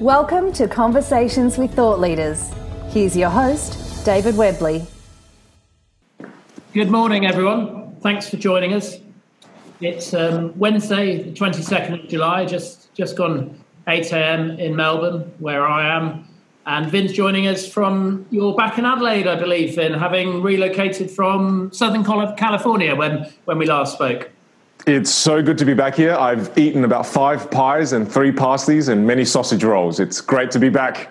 Welcome to Conversations with Thought Leaders. Here's your host, David Webley. Good morning, everyone. Thanks for joining us. It's Wednesday, the 22nd of July, just gone 8 a.m. in Melbourne, where I am. And Vin's joining us from, you're back in Adelaide, I believe, Vin, having relocated from Southern California when we last spoke. It's so good to be back here. I've eaten about 5 pies and 3 pasties and many sausage rolls. It's great to be back.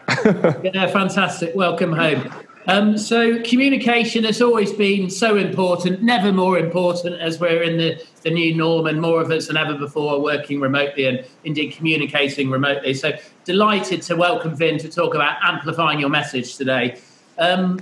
Yeah, fantastic. Welcome home. So communication has always been so important, never more important as we're in the new norm, and more of us than ever before working remotely and indeed communicating remotely. So delighted to welcome Vin to talk about amplifying your message today. By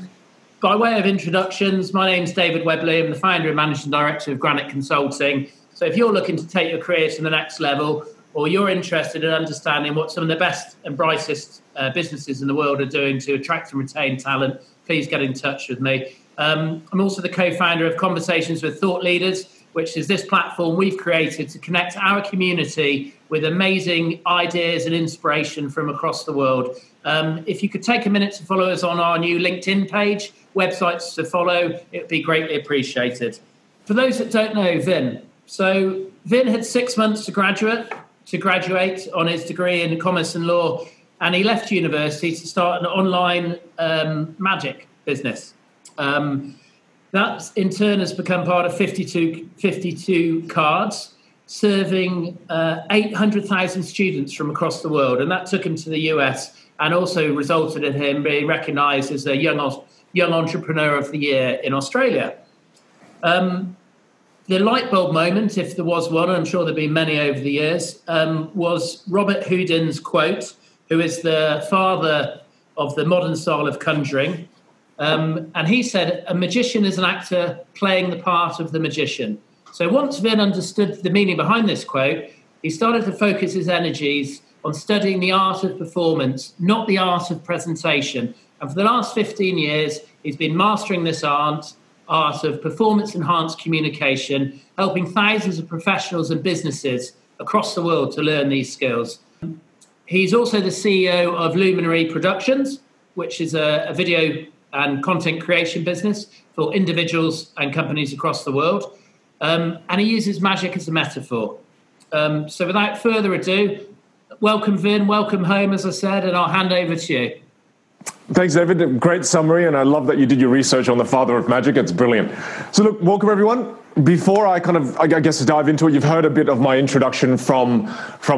way of introductions, my name's David Webley. I'm the founder and managing director of Granite Consulting. So if you're looking to take your career to the next level, or you're interested in understanding what some of the best and brightest businesses in the world are doing to attract and retain talent, please get in touch with me. I'm also the co-founder of Conversations with Thought Leaders, which is this platform we've created to connect our community with amazing ideas and inspiration from across the world. If you could take a minute to follow us on our new LinkedIn page, websites to follow, it would be greatly appreciated. For those that don't know, Vin, so Vin had 6 months to graduate on his degree in commerce and law, and he left university to start an online magic business. That, in turn, has become part of 52 cards, serving 800,000 students from across the world, and that took him to the US and also resulted in him being recognised as a young entrepreneur of the year in Australia. The light bulb moment, if there was one, I'm sure there've been many over the years, was Robert Houdin's quote, who is the father of the modern style of conjuring. And he said, a magician is an actor playing the part of the magician. So once Vin understood the meaning behind this quote, he started to focus his energies on studying the art of performance, not the art of presentation. And for the last 15 years, he's been mastering this art of performance-enhanced communication, helping thousands of professionals and businesses across the world to learn these skills. He's also the CEO of Luminary Productions, which is a video and content creation business for individuals and companies across the world. And he uses magic as a metaphor. So without further ado, welcome Vin, welcome home, as I said, and I'll hand over to you. Thanks, David. Great summary, and I love that you did your research on the father of magic. It's brilliant. So look, welcome everyone. Before I dive into it, you've heard a bit of my introduction from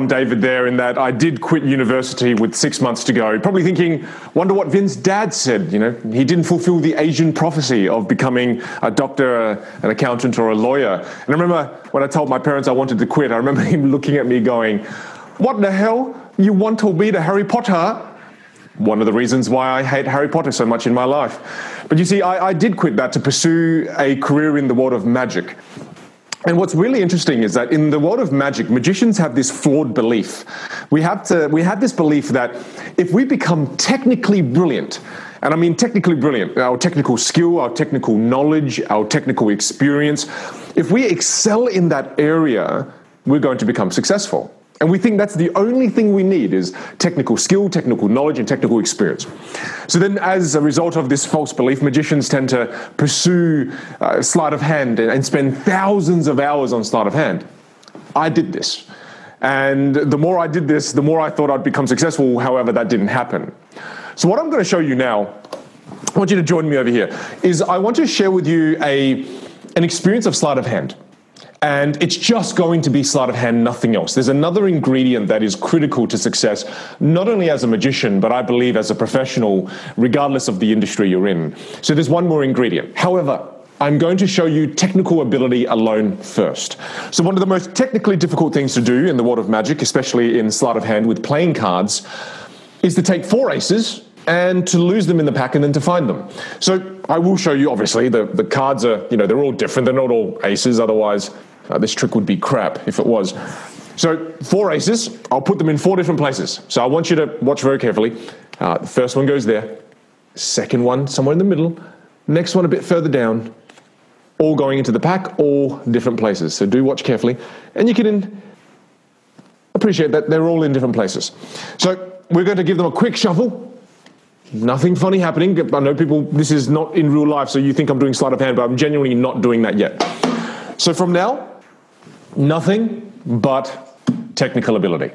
David there, in that I did quit university with 6 months to go, probably thinking, wonder what Vin's dad said. You know, he didn't fulfill the Asian prophecy of becoming a doctor, an accountant, or a lawyer. And I remember when I told my parents I wanted to quit, I remember him looking at me going, what the hell? You want to be the Harry Potter? One of the reasons why I hate Harry Potter so much in my life. But you see, I did quit that to pursue a career in the world of magic. And what's really interesting is that in the world of magic, magicians have this flawed belief. We have this belief that if we become technically brilliant, and I mean technically brilliant, our technical skill, our technical knowledge, our technical experience, if we excel in that area, we're going to become successful. And we think that's the only thing we need is technical skill, technical knowledge, and technical experience. So then as a result of this false belief, magicians tend to pursue sleight of hand and spend thousands of hours on sleight of hand. I did this. And the more I did this, the more I thought I'd become successful. However, that didn't happen. So what I'm going to show you now, I want you to join me over here, is I want to share with you an experience of sleight of hand. And it's just going to be sleight of hand, nothing else. There's another ingredient that is critical to success, not only as a magician, but I believe as a professional, regardless of the industry you're in. So there's one more ingredient. However, I'm going to show you technical ability alone first. So one of the most technically difficult things to do in the world of magic, especially in sleight of hand with playing cards, is to take 4 aces and to lose them in the pack and then to find them. So I will show you, obviously, the cards are, you know, they're all different. They're not all aces, otherwise... this trick would be crap if it was. So 4 aces, I'll put them in 4 different places. So I want you to watch very carefully. The first one goes there. Second one, somewhere in the middle. Next one a bit further down. All going into the pack, all different places. So do watch carefully. And you can appreciate that they're all in different places. So We're going to give them a quick shuffle. Nothing funny happening. I know people, this is not in real life, so you think I'm doing sleight of hand, but I'm genuinely not doing that yet. So from now, nothing but technical ability.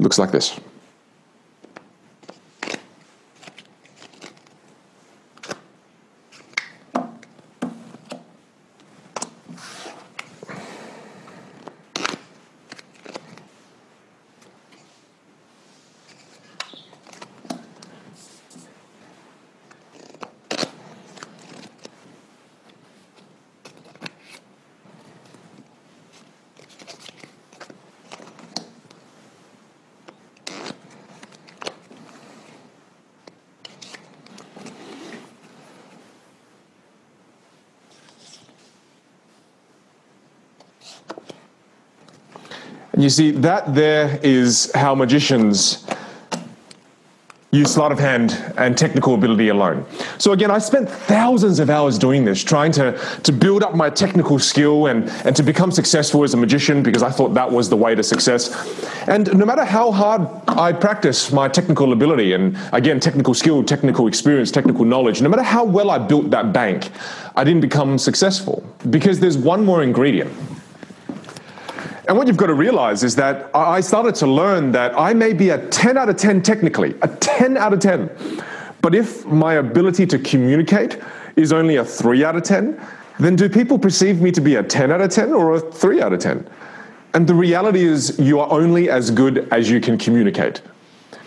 Looks like this. You see, that there is how magicians use sleight of hand and technical ability alone. So again, I spent thousands of hours doing this, trying to build up my technical skill and to become successful as a magician, because I thought that was the way to success. And no matter how hard I practice my technical ability, and again, technical skill, technical experience, technical knowledge, no matter how well I built that bank, I didn't become successful, because there's one more ingredient. And what you've got to realize is that I started to learn that I may be a 10 out of 10 technically, a 10 out of 10. But if my ability to communicate is only a 3 out of 10, then do people perceive me to be a 10 out of 10 or a 3 out of 10? And the reality is you are only as good as you can communicate.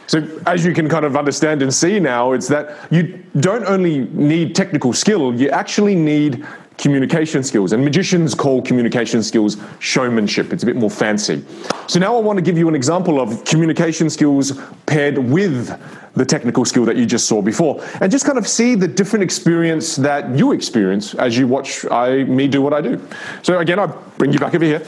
So as you can kind of understand and see now, it's that you don't only need technical skill, you actually need communication skills, and magicians call communication skills showmanship. It's a bit more fancy. So now I want to give you an example of communication skills paired with the technical skill that you just saw before, and just kind of see the different experience that you experience as you watch me do what I do. So again, I bring you back over here.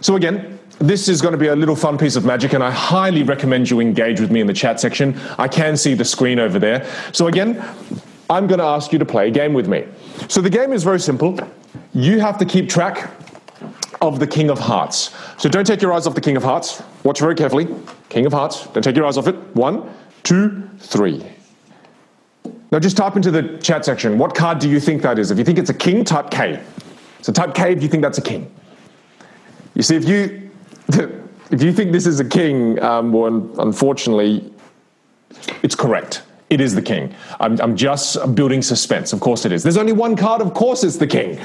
So again, this is going to be a little fun piece of magic, and I highly recommend you engage with me in the chat section. I can see the screen over there. So again, I'm going to ask you to play a game with me. So the game is very simple. You have to keep track of the King of Hearts. So don't take your eyes off the King of Hearts. Watch very carefully. King of Hearts. Don't take your eyes off it. 1, 2, 3. Now just type into the chat section, what card do you think that is? If you think it's a king, type K. So type K if you think that's a king. You see, if you think this is a king, well, unfortunately, it's correct. It is the king. I'm just building suspense. Of course it is. There's only one card. Of course it's the king.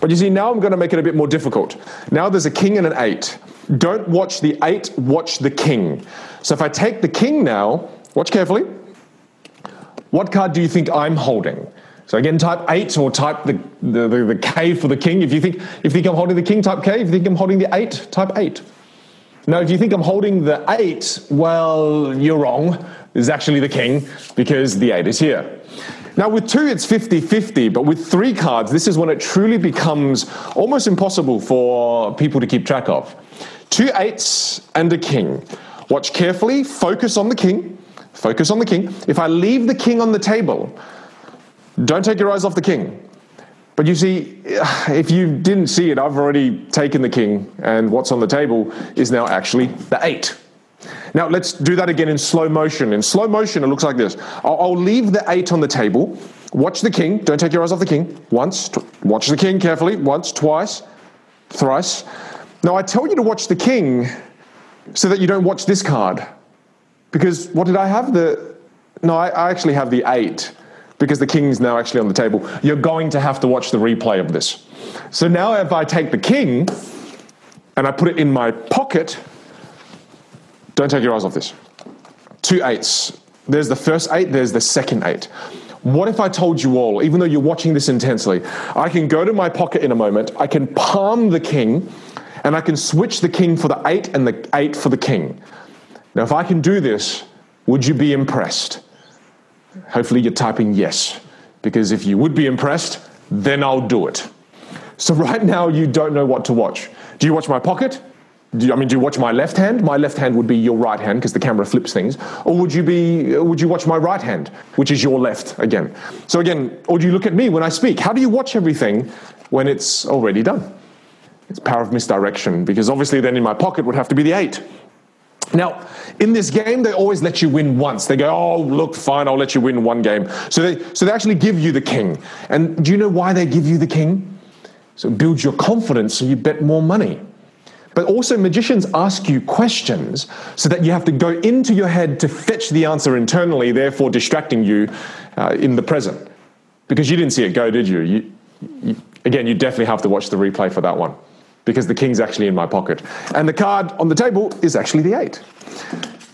But you see, now I'm going to make it a bit more difficult. Now there's a king and an 8. Don't watch the 8. Watch the king. So if I take the king now, watch carefully. What card do you think I'm holding? So again, type 8 or type the K for the king. If you think I'm holding the king, type K. If you think I'm holding the 8, type 8. Now, if you think I'm holding the 8, well, you're wrong. It's actually the king, because the 8 is here. Now, with 2, it's 50-50, but with 3 cards, this is when it truly becomes almost impossible for people to keep track of. 2 8s and a king. Watch carefully, focus on the king. Focus on the king. If I leave the king on the table, don't take your eyes off the king. But you see, if you didn't see it, I've already taken the king, and what's on the table is now actually the 8. Now let's do that again in slow motion. In slow motion, it looks like this. I'll leave the 8 on the table. Watch the king. Don't take your eyes off the king. Once. Watch the king carefully. Once, twice, thrice. Now I tell you to watch the king so that you don't watch this card. Because what did I have? No, I actually have the 8. Because the king is now actually on the table. You're going to have to watch the replay of this. So now if I take the king and I put it in my pocket, don't take your eyes off this. 2 8s. There's the first 8, there's the second 8. What if I told you all, even though you're watching this intensely, I can go to my pocket in a moment, I can palm the king, and I can switch the king for the 8 and the 8 for the king. Now if I can do this, would you be impressed? Hopefully you're typing yes, because if you would be impressed, then I'll do it. So right now you don't know what to watch. Do you watch my pocket? Do you watch my left hand? My left hand would be your right hand, because the camera flips things. Or would you watch my right hand, which is your left again? So again, or do you look at me when I speak? How do you watch everything when it's already done? It's power of misdirection, because obviously then in my pocket would have to be the 8. Now, in this game, they always let you win once. They go, oh, look, fine, I'll let you win one game. So they actually give you the king. And do you know why they give you the king? So it builds your confidence so you bet more money. But also magicians ask you questions so that you have to go into your head to fetch the answer internally, therefore distracting you in the present. Because you didn't see it go, did you? Again, you definitely have to watch the replay for that one, because the king's actually in my pocket. And the card on the table is actually the 8.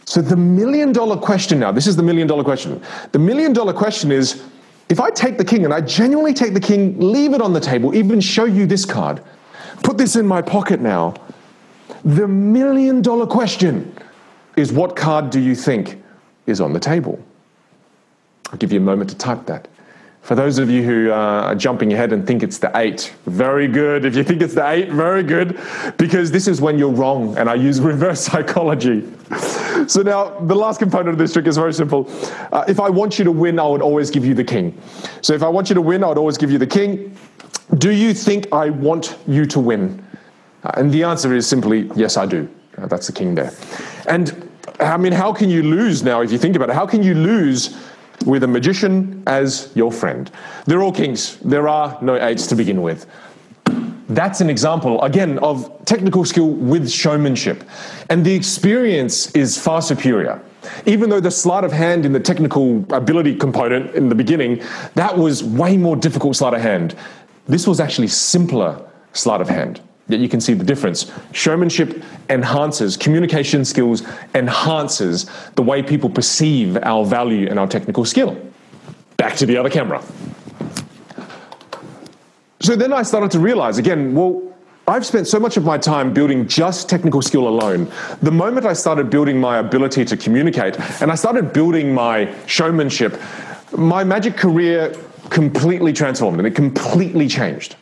So the million-dollar question now, this is the million-dollar question. The million-dollar question is, if I take the king, and I genuinely take the king, leave it on the table, even show you this card, put this in my pocket now, the million-dollar question is, what card do you think is on the table? I'll give you a moment to type that. For those of you who are jumping ahead and think it's the 8, very good. If you think it's the 8, very good, because this is when you're wrong, and I use reverse psychology. So now, the last component of this trick is very simple. If I want you to win, I would always give you the king. So if I want you to win, I would always give you the king. Do you think I want you to win? And the answer is simply, yes, I do. That's the king there. And I mean, how can you lose now, if you think about it? How can you lose with a magician as your friend? They're all kings. There are no 8s to begin with. That's an example, again, of technical skill with showmanship. And the experience is far superior. Even though the sleight of hand in the technical ability component in the beginning, that was way more difficult sleight of hand. This was actually simpler sleight of hand. That you can see the difference. Showmanship enhances, communication skills enhances the way people perceive our value and our technical skill. Back to the other camera. So then I started to realize, again, well, I've spent so much of my time building just technical skill alone. The moment I started building my ability to communicate, and I started building my showmanship, my magic career completely transformed, and it completely changed.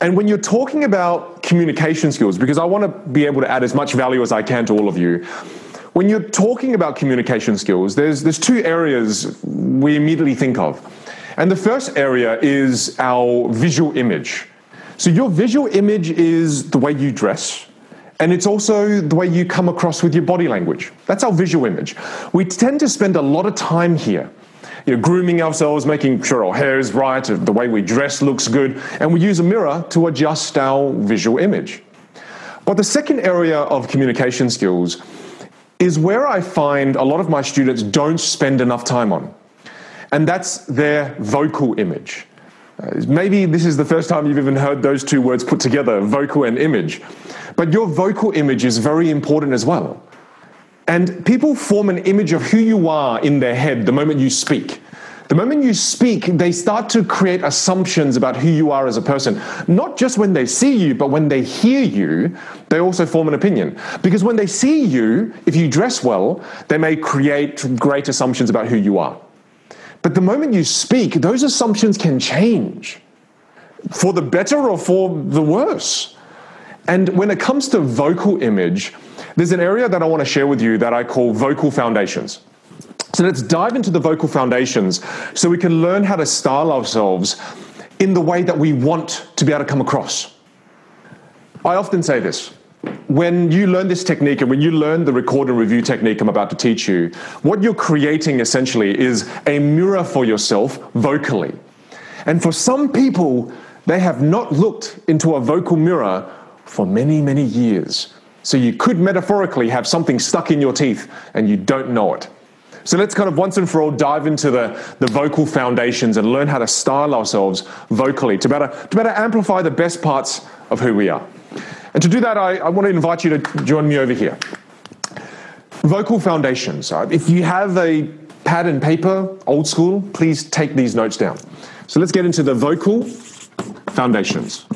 And when you're talking about communication skills, because I want to be able to add as much value as I can to all of you, when you're talking about communication skills, there's two areas we immediately think of. And the first area is our visual image. So your visual image is the way you dress, and it's also the way you come across with your body language. That's our visual image. We tend to spend a lot of time here. You know, grooming ourselves, making sure our hair is right, the way we dress looks good, and we use a mirror to adjust our visual image. But the second area of communication skills is where I find a lot of my students don't spend enough time on, and that's their vocal image. Maybe this is the first time you've even heard those two words put together, vocal and image, but your vocal image is very important as well. And people form an image of who you are in their head the moment you speak. The moment you speak, they start to create assumptions about who you are as a person. Not just when they see you, but when they hear you, they also form an opinion. Because when they see you, if you dress well, they may create great assumptions about who you are. But the moment you speak, those assumptions can change, for the better or for the worse. And when it comes to vocal image, there's an area that I want to share with you that I call vocal foundations. So let's dive into the vocal foundations so we can learn how to style ourselves in the way that we want to be able to come across. I often say this. When you learn this technique, and when you learn the record and review technique I'm about to teach you, what you're creating essentially is a mirror for yourself vocally. And for some people, they have not looked into a vocal mirror for many, many years. So you could metaphorically have something stuck in your teeth and you don't know it. So let's kind of once and for all dive into the vocal foundations and learn how to style ourselves vocally to better amplify the best parts of who we are. And to do that, I want to invite you to join me over here. Vocal foundations. If you have a pad and paper, old school, please take these notes down. So let's get into the vocal foundations.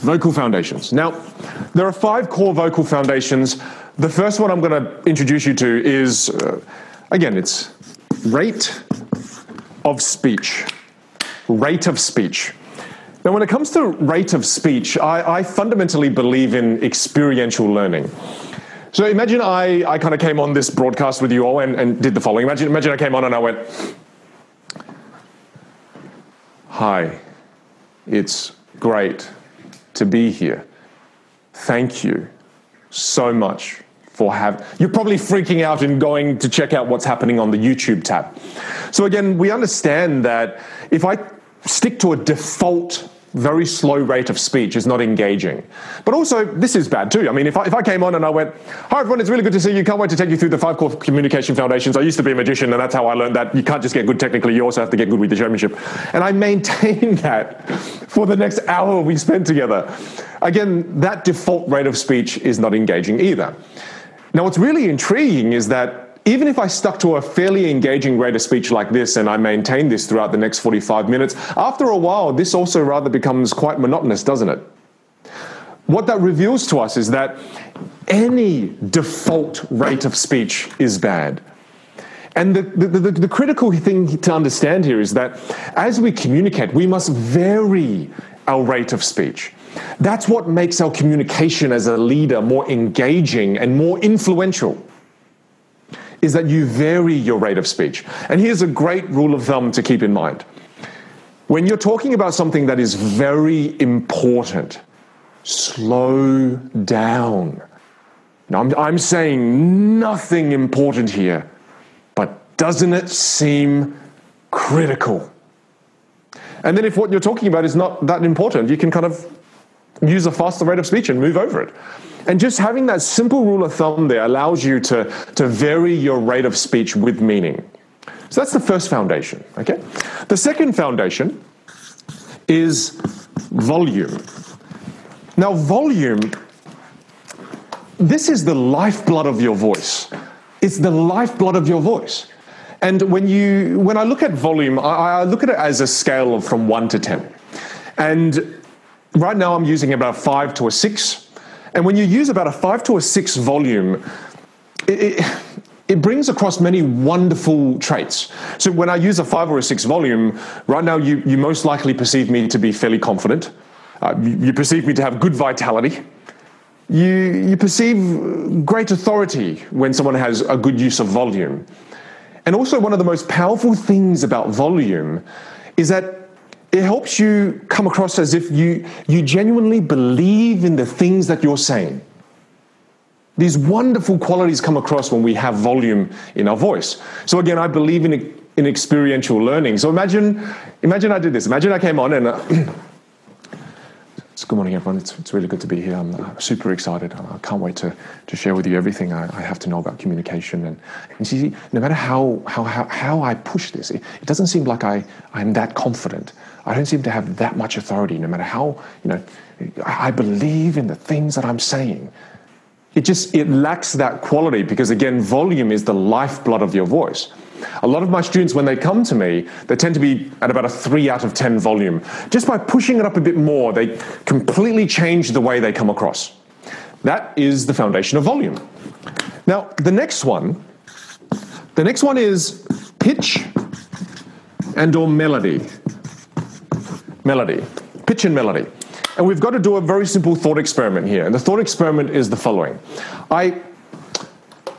Vocal foundations. Now, there are 5 core vocal foundations. The first one I'm going to introduce you to is, again, it's rate of speech. Rate of speech. Now, when it comes to rate of speech, I fundamentally believe in experiential learning. So imagine I kind of came on this broadcast with you all and did the following. Imagine I came on and I went, "Hi, it's great to be here. Thank you so much for having. You're probably freaking out and going to check out what's happening on the YouTube tab. So again, we understand that if I stick to a default very slow rate of speech is not engaging. But also, this is bad too. I mean, if I came on and I went, "Hi everyone, it's really good to see you. Can't wait to take you through the 5 core communication foundations. I used to be a magician and that's how I learned that. You can't just get good technically, you also have to get good with the showmanship." And I maintained that for the next hour we spent together. Again, that default rate of speech is not engaging either. Now, what's really intriguing is that even if I stuck to a fairly engaging rate of speech like this and I maintained this throughout the next 45 minutes, after a while, this also rather becomes quite monotonous, doesn't it? What that reveals to us is that any default rate of speech is bad. And the critical thing to understand here is that as we communicate, we must vary our rate of speech. That's what makes our communication as a leader more engaging and more influential, is that you vary your rate of speech. And here's a great rule of thumb to keep in mind. When you're talking about something that is very important, slow down. Now, I'm saying nothing important here, but doesn't it seem critical? And then if what you're talking about is not that important, you can kind of use a faster rate of speech and move over it. And just having that simple rule of thumb there allows you to vary your rate of speech with meaning. So that's the first foundation, okay? The second foundation is volume. Now, volume, this is the lifeblood of your voice. It's the lifeblood of your voice. And when I look at volume, I look at it as a scale of from 1 to 10. And right now I'm using about a 5 to a 6. And when you use about a 5 to a 6 volume, it brings across many wonderful traits. So when I use a 5 or a 6 volume, right now you most likely perceive me to be fairly confident. You perceive me to have good vitality. You perceive great authority when someone has a good use of volume. And also one of the most powerful things about volume is that it helps you come across as if you genuinely believe in the things that you're saying. These wonderful qualities come across when we have volume in our voice. So again, I believe in experiential learning. So imagine I did this. Imagine I came on and... Good morning, everyone. It's really good to be here. I'm super excited. I can't wait to share with you everything I have to know about communication. And see, no matter how I push this, it doesn't seem like I'm that confident. I don't seem to have that much authority, no matter how, I believe in the things that I'm saying. It lacks that quality because, again, volume is the lifeblood of your voice. A lot of my students, when they come to me, they tend to be at about a 3 out of 10 volume. Just by pushing it up a bit more, they completely change the way they come across. That is the foundation of volume. Now, the next one is pitch and or melody. Melody, pitch and melody. And we've got to do a very simple thought experiment here. And the thought experiment is the following.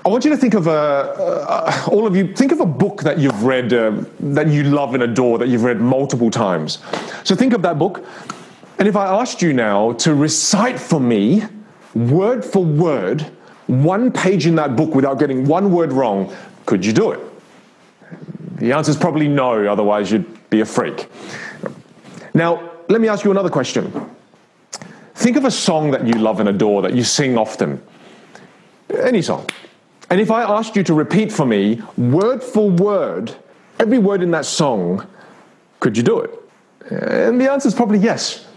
I want you to think of all of you, think of a book that you've read, that you love and adore, that you've read multiple times. So think of that book. And if I asked you now to recite for me, word for word, one page in that book without getting one word wrong, could you do it? The answer is probably no, otherwise you'd be a freak. Now, let me ask you another question. Think of a song that you love and adore, that you sing often. Any song. And if I asked you to repeat for me, word for word, every word in that song, could you do it? And the answer is probably yes.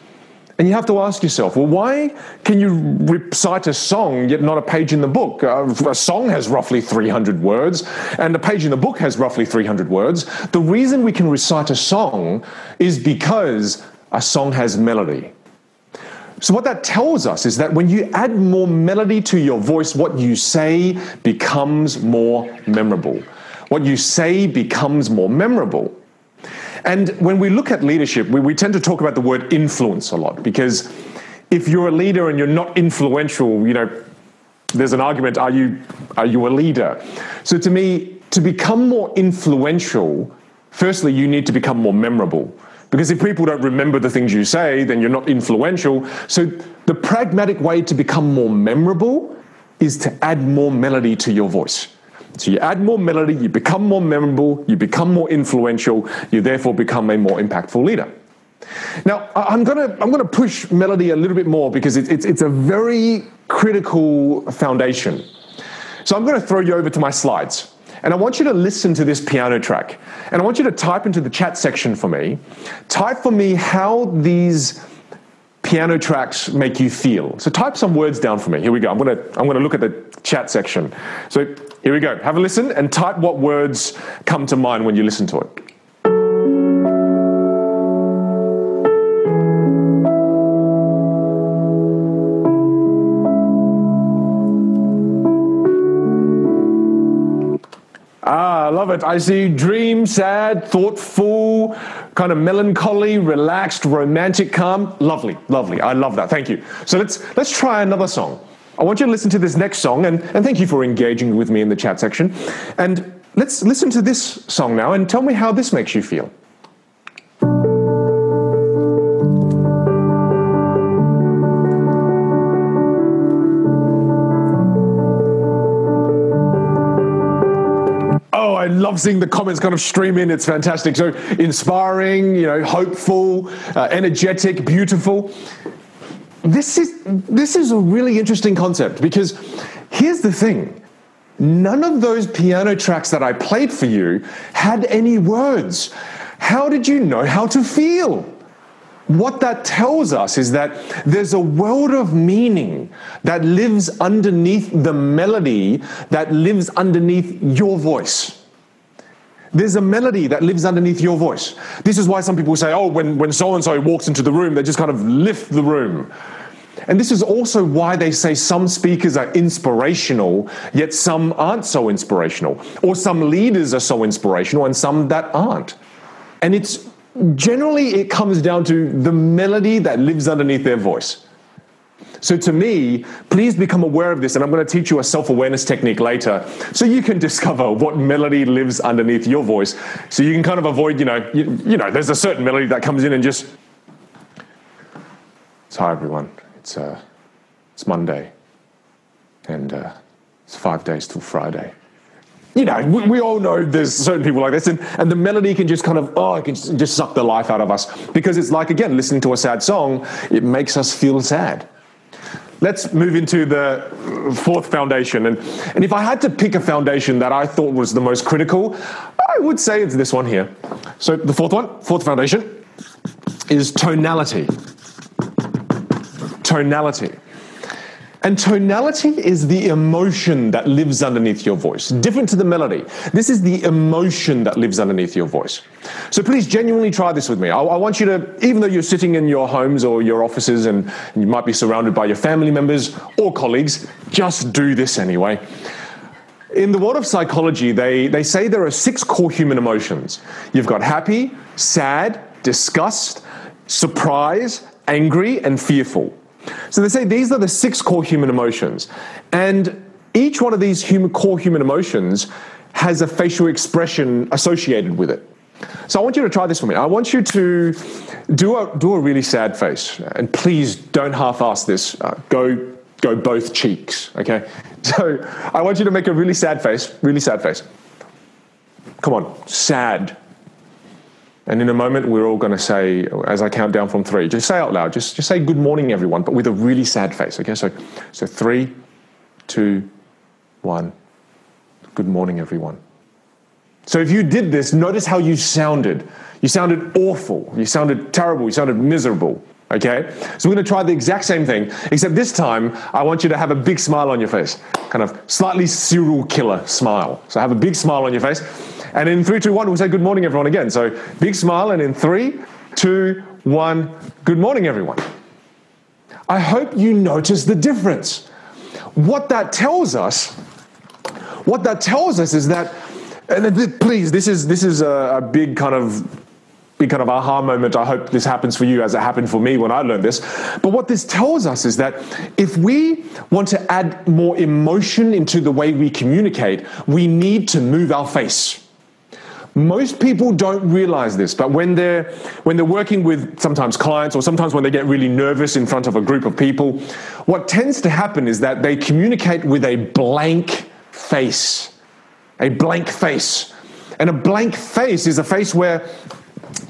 And you have to ask yourself, well, why can you recite a song yet not a page in the book? A song has roughly 300 words, and a page in the book has roughly 300 words. The reason we can recite a song is because a song has melody. So what that tells us is that when you add more melody to your voice, what you say becomes more memorable. What you say becomes more memorable. And when we look at leadership, we tend to talk about the word influence a lot, because if you're a leader and you're not influential, there's an argument, are you a leader? So to me, to become more influential, firstly, you need to become more memorable. Because if people don't remember the things you say, then you're not influential. So the pragmatic way to become more memorable is to add more melody to your voice. So you add more melody, you become more memorable, you become more influential, you therefore become a more impactful leader. Now, I'm gonna push melody a little bit more because it's a very critical foundation. So I'm gonna throw you over to my slides. And I want you to listen to this piano track. And I want you to type into the chat section for me. Type for me how these piano tracks make you feel. So type some words down for me. Here we go. I'm gonna look at the chat section. So here we go. Have a listen and type what words come to mind when you listen to it. Ah, I love it. I see dream, sad, thoughtful, kind of melancholy, relaxed, romantic, calm. Lovely, lovely. I love that. Thank you. So let's try another song. I want you to listen to this next song, and thank you for engaging with me in the chat section. And let's listen to this song now and tell me how this makes you feel. I love seeing the comments kind of stream in. It's fantastic. So inspiring, you know, hopeful, energetic, beautiful. This is a really interesting concept because here's the thing. None of those piano tracks that I played for you had any words. How did you know how to feel? What that tells us is that there's a world of meaning that lives underneath the melody that lives underneath your voice. There's a melody that lives underneath your voice. This is why some people say, oh, when so-and-so walks into the room, they just kind of lift the room. And this is also why they say some speakers are inspirational, yet some aren't so inspirational. Or some leaders are so inspirational and some that aren't. And it's generally, it comes down to the melody that lives underneath their voice. So to me, please become aware of this, and I'm going to teach you a self-awareness technique later so you can discover what melody lives underneath your voice so you can kind of avoid, you know, there's a certain melody that comes in and just... So hi, everyone. It's Monday, and it's 5 days till Friday. You know, we all know there's certain people like this, and the melody can just kind of, oh, it can just suck the life out of us because it's like, again, listening to a sad song, it makes us feel sad. Let's move into the fourth foundation, and if I had to pick a foundation that I thought was the most critical, I would say it's this one here. So the fourth foundation is tonality. Tonality. And tonality is the emotion that lives underneath your voice, different to the melody. This is the emotion that lives underneath your voice. So please genuinely try this with me. I want you to, even though you're sitting in your homes or your offices and you might be surrounded by your family members or colleagues, just do this anyway. In the world of psychology, they say there are 6 core human emotions. You've got happy, sad, disgust, surprise, angry, and fearful. So they say these are the 6 core human emotions. And each one of these core human emotions has a facial expression associated with it. So I want you to try this for me. I want you to do a really sad face. And please don't half-ass this. Go both cheeks, okay? So I want you to make a really sad face, really sad face. Come on, sad. And in a moment, we're all going to say, as I count down from 3, just say out loud, just say good morning, everyone, but with a really sad face, okay? So 3, 2, 1, good morning, everyone. So if you did this, notice how you sounded. You sounded awful. You sounded terrible. You sounded miserable, okay? So we're going to try the exact same thing, except this time, I want you to have a big smile on your face, kind of slightly serial killer smile. So have a big smile on your face. And in 3, 2, 1, we'll say good morning, everyone, again. So big smile, and in 3, 2, 1, good morning, everyone. I hope you notice the difference. What that tells us is that, and please, this is a big kind of aha moment. I hope this happens for you as it happened for me when I learned this. But what this tells us is that if we want to add more emotion into the way we communicate, we need to move our face. Most people don't realize this, but when they're working with sometimes clients, or sometimes when they get really nervous in front of a group of people, what tends to happen is that they communicate with a blank face. A blank face. And a blank face is a face where,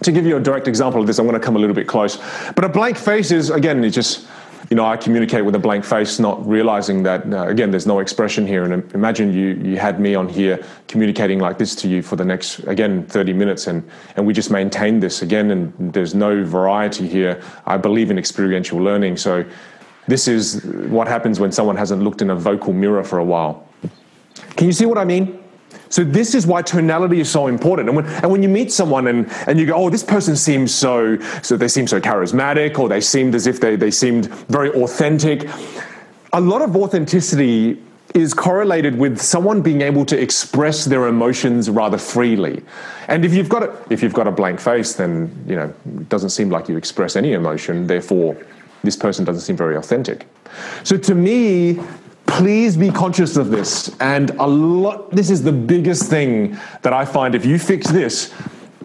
to give you a direct example of this, I'm going to come a little bit close. But a blank face is, again, it's just, you know, I communicate with a blank face, not realizing that, again, there's no expression here. And imagine you had me on here communicating like this to you for the next, again, 30 minutes. And we just maintain this again. And there's no variety here. I believe in experiential learning. So this is what happens when someone hasn't looked in a vocal mirror for a while. Can you see what I mean? So this is why tonality is so important. And when you meet someone and you go, oh, this person seems so they seem so charismatic, or they seemed as if they seemed very authentic. A lot of authenticity is correlated with someone being able to express their emotions rather freely. And if you've got a blank face, then, you know, it doesn't seem like you express any emotion. Therefore, this person doesn't seem very authentic. So to me, please be conscious of this. And this is the biggest thing that I find. If you fix this,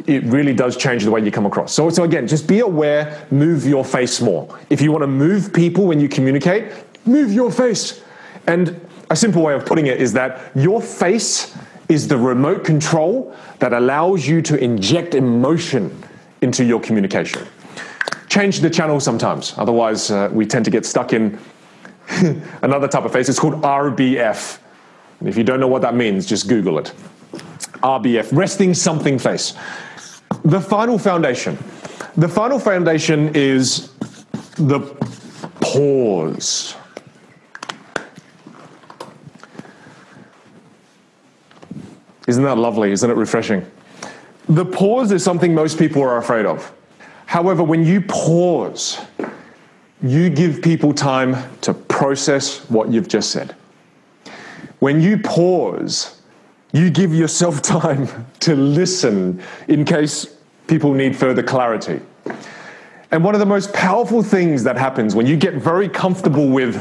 it really does change the way you come across. So again, just be aware, move your face more. If you want to move people when you communicate, move your face. And a simple way of putting it is that your face is the remote control that allows you to inject emotion into your communication. Change the channel sometimes. Otherwise, we tend to get stuck in another type of face. It's called RBF. If you don't know what that means, just Google it. RBF, resting something face. The final foundation. The final foundation is the pause. Isn't that lovely? Isn't it refreshing? The pause is something most people are afraid of. However, when you pause, you give people time to process what you've just said. When you pause, you give yourself time to listen in case people need further clarity. And one of the most powerful things that happens when you get very comfortable with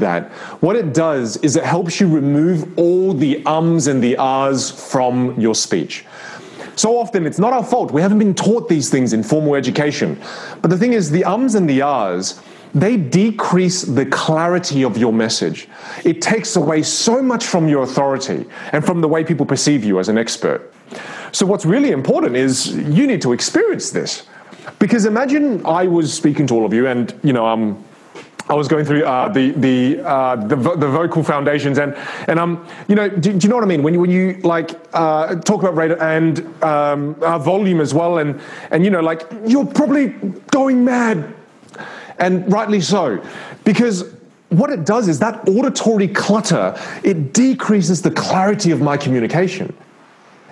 that, what it does is it helps you remove all the ums and the ahs from your speech. So often it's not our fault. We haven't been taught these things in formal education. But the thing is, the ums and the ahs, they decrease the clarity of your message. It takes away so much from your authority and from the way people perceive you as an expert. So what's really important is you need to experience this. Because imagine I was speaking to all of you and, you know, I was going through the vocal foundations and you know, do you know what I mean? When you like talk about rate and volume as well, and you know, like, you're probably going mad, and rightly so, because what it does is that auditory clutter, it decreases the clarity of my communication.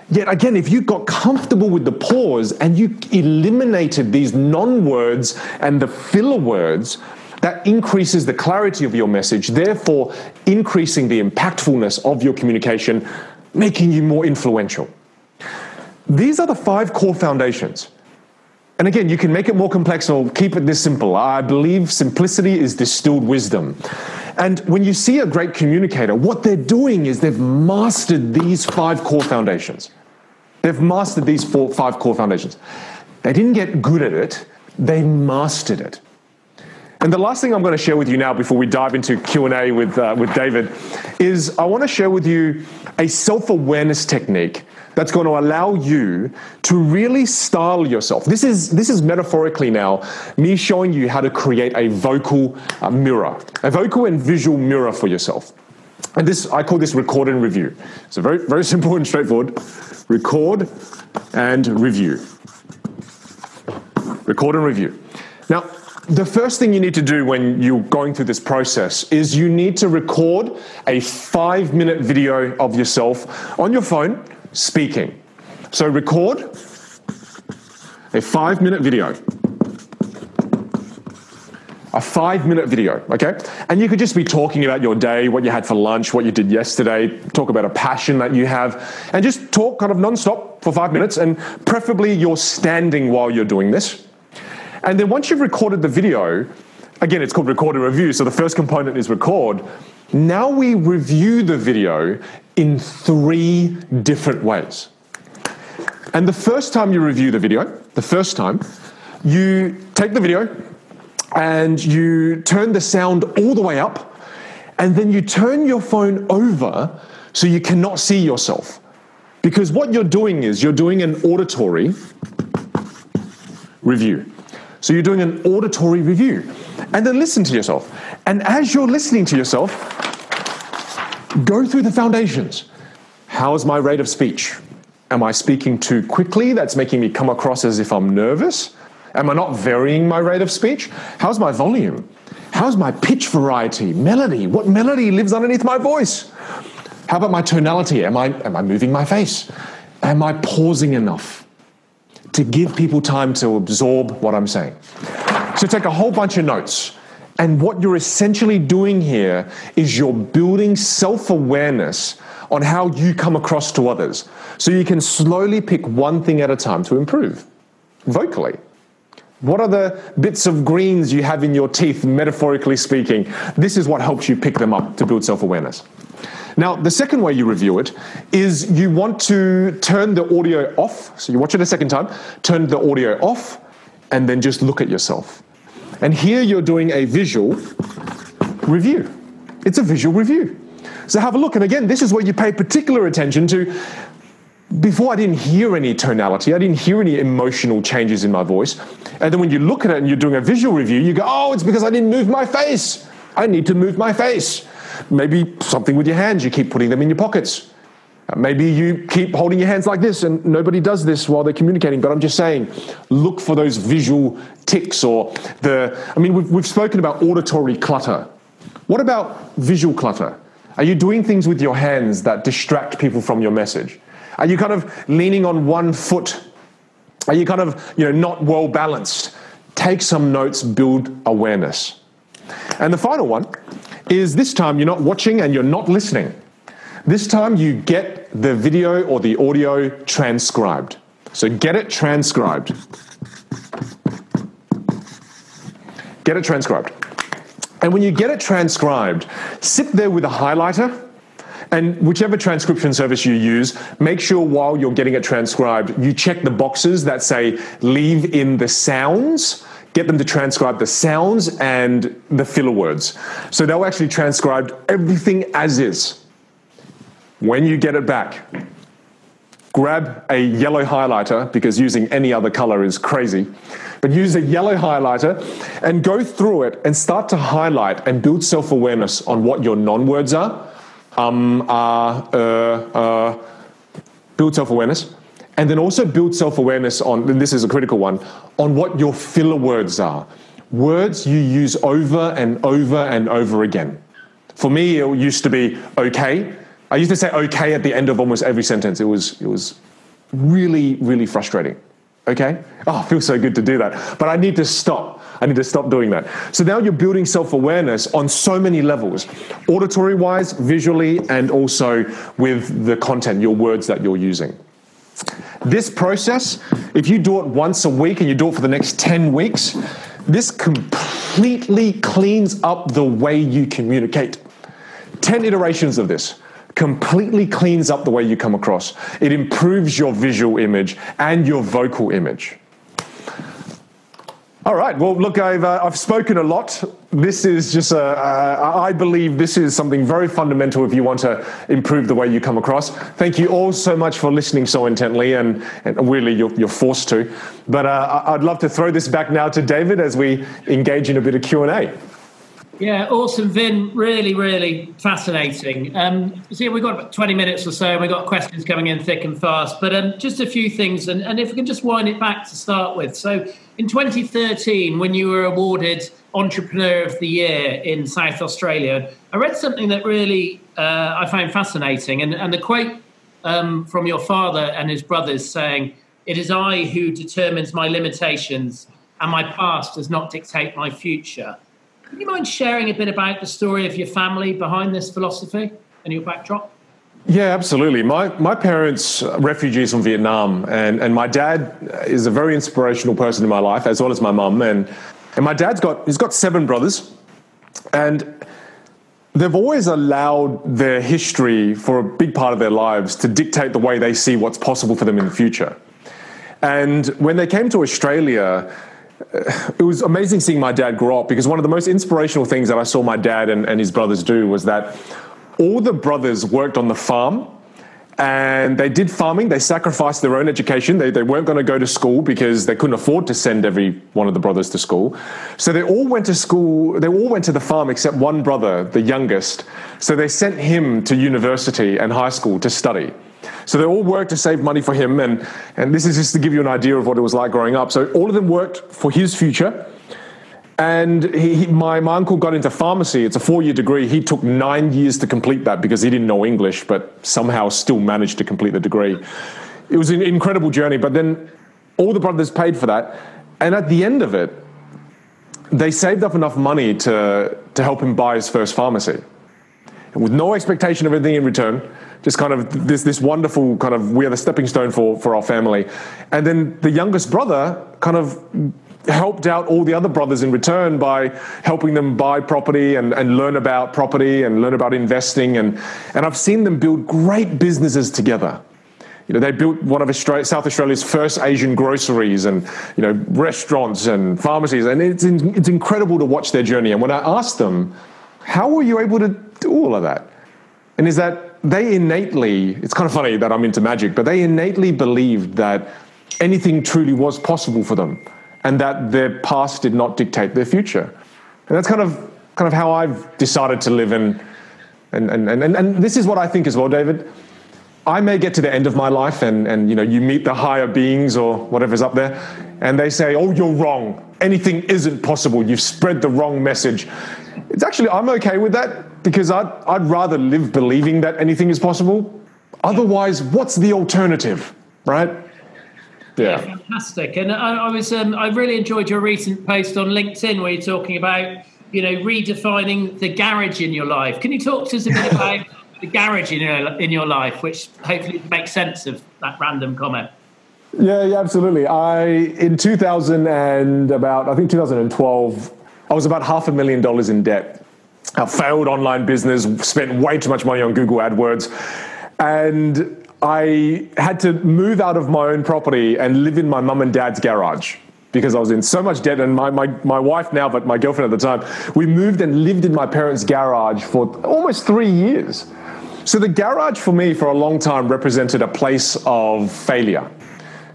Yet again, if you got comfortable with the pause and you eliminated these non-words and the filler words, that increases the clarity of your message, therefore increasing the impactfulness of your communication, making you more influential. These are the 5 core foundations. And again, you can make it more complex or keep it this simple. I believe simplicity is distilled wisdom. And when you see a great communicator, what they're doing is they've mastered these 5 core foundations. They've mastered these 5 core foundations. They didn't get good at it, they mastered it. And the last thing I'm going to share with you now before we dive into Q&A with David is I want to share with you a self-awareness technique that's going to allow you to really style yourself. This is metaphorically now me showing you how to create a vocal mirror, a vocal and visual mirror for yourself. And this, I call this record and review. So very, very simple and straightforward. Record and review. Record and review. Now, the first thing you need to do when you're going through this process is you need to record a 5-minute video of yourself on your phone speaking. So record a 5-minute video. A 5-minute video, okay? And you could just be talking about your day, what you had for lunch, what you did yesterday, talk about a passion that you have, and just talk kind of nonstop for 5 minutes, and preferably you're standing while you're doing this. And then once you've recorded the video, again, it's called record and review. So the first component is record. Now we review the video in three different ways. And the first time you review the video, the first time, you take the video and you turn the sound all the way up, and then you turn your phone over so you cannot see yourself. Because what you're doing is you're doing an auditory review. So you're doing an auditory review. And then listen to yourself. And as you're listening to yourself, go through the foundations. How is my rate of speech? Am I speaking too quickly? That's making me come across as if I'm nervous. Am I not varying my rate of speech? How's my volume? How's my pitch variety? Melody? What melody lives underneath my voice? How about my tonality? Am I moving my face? Am I pausing enough to give people time to absorb what I'm saying? So take a whole bunch of notes. And what you're essentially doing here is you're building self-awareness on how you come across to others. So you can slowly pick one thing at a time to improve vocally. What are the bits of greens you have in your teeth, metaphorically speaking? This is what helps you pick them up to build self-awareness. Now, the second way you review it is you want to turn the audio off. So you watch it a second time, turn the audio off, and then just look at yourself. And here you're doing a visual review. It's a visual review. So have a look. And again, this is where you pay particular attention to. Before, I didn't hear any tonality. I didn't hear any emotional changes in my voice. And then when you look at it and you're doing a visual review, you go, oh, it's because I didn't move my face. I need to move my face. Maybe something with your hands. You keep putting them in your pockets. Maybe you keep holding your hands like this, and nobody does this while they're communicating. But I'm just saying, look for those visual tics or the... I mean, we've spoken about auditory clutter. What about visual clutter? Are you doing things with your hands that distract people from your message? Are you kind of leaning on one foot? Are you kind of, not well balanced? Take some notes, build awareness. And the final one is this time you're not watching and you're not listening. This time you get the video or the audio transcribed. So get it transcribed. Get it transcribed. And when you get it transcribed, sit there with a highlighter, and whichever transcription service you use, make sure while you're getting it transcribed, you check the boxes that say leave in the sounds. Get them to transcribe the sounds and the filler words. So they'll actually transcribe everything as is. When you get it back, grab a yellow highlighter, because using any other color is crazy, but use a yellow highlighter and go through it and start to highlight and build self-awareness on what your non-words are. Build self-awareness. And then also build self-awareness on, and this is a critical one, on what your filler words are. Words you use over and over and over again. For me, it used to be okay. I used to say okay at the end of almost every sentence. It was really, really frustrating. Okay? Oh, it feels so good to do that. But I need to stop. I need to stop doing that. So now you're building self-awareness on so many levels, auditory-wise, visually, and also with the content, your words that you're using. This process, if you do it once a week and you do it for the next 10 weeks, this completely cleans up the way you communicate. 10 iterations of this completely cleans up the way you come across. It improves your visual image and your vocal image. All right, well, look, I've spoken a lot. This is just, I believe this is something very fundamental if you want to improve the way you come across. Thank you all so much for listening so intently, and really you're forced to. But I'd love to throw this back now to David as we engage in a bit of Q&A. Yeah, awesome, Vin. Really, really fascinating. See, we've got about 20 minutes or so, and we've got questions coming in thick and fast. But just a few things, and if we can just wind it back to start with. So, in 2013, when you were awarded Entrepreneur of the Year in South Australia, I read something that really I found fascinating. And the quote from your father and his brothers saying, "It is I who determines my limitations, and my past does not dictate my future." Would you mind sharing a bit about the story of your family behind this philosophy and your backdrop? Yeah, absolutely. My parents are refugees from Vietnam, and my dad is a very inspirational person in my life, as well as my mum. And And my dad's got, he's got 7 brothers, and they've always allowed their history for a big part of their lives to dictate the way they see what's possible for them in the future. And when they came to Australia, it was amazing seeing my dad grow up, because one of the most inspirational things that I saw my dad and his brothers do was that all the brothers worked on the farm, and they did farming. They sacrificed their own education. They weren't going to go to school because they couldn't afford to send every one of the brothers to school. So they all went to school. They all went to the farm except one brother, the youngest. So they sent him to university and high school to study. So they all worked to save money for him. And this is just to give you an idea of what it was like growing up. So all of them worked for his future. And my uncle got into pharmacy. It's a 4-year degree. He took 9 years to complete that because he didn't know English, but somehow still managed to complete the degree. It was an incredible journey, but then all the brothers paid for that. And at the end of it, they saved up enough money to help him buy his first pharmacy. And with no expectation of anything in return, just kind of this wonderful kind of, we are the stepping stone for our family. And then the youngest brother kind of helped out all the other brothers in return by helping them buy property and learn about property and learn about investing. And I've seen them build great businesses together. You know, they built one of South Australia's first Asian groceries and, you know, restaurants and pharmacies. And it's incredible to watch their journey. And when I asked them, how were you able to do all of that? And is that they innately, it's kind of funny that I'm into magic, but they innately believed that anything truly was possible for them, and that their past did not dictate their future. And that's kind of how I've decided to live. And this is what I think as well, David. I may get to the end of my life and you know, you meet the higher beings or whatever's up there, and they say, oh, you're wrong. Anything isn't possible. You've spread the wrong message. It's actually, I'm okay with that, because I'd rather live believing that anything is possible. Otherwise, what's the alternative, right? Yeah, fantastic. And I really enjoyed your recent post on LinkedIn where you're talking about, you know, redefining the garage in your life. Can you talk to us a bit about the garage in your life, which hopefully makes sense of that random comment? Yeah, absolutely. In 2012, I was about $500,000 in debt. I failed online business, spent way too much money on Google AdWords, and I had to move out of my own property and live in my mum and dad's garage because I was in so much debt. And my wife now, but my girlfriend at the time, we moved and lived in my parents' garage for almost 3 years. So the garage for me for a long time represented a place of failure,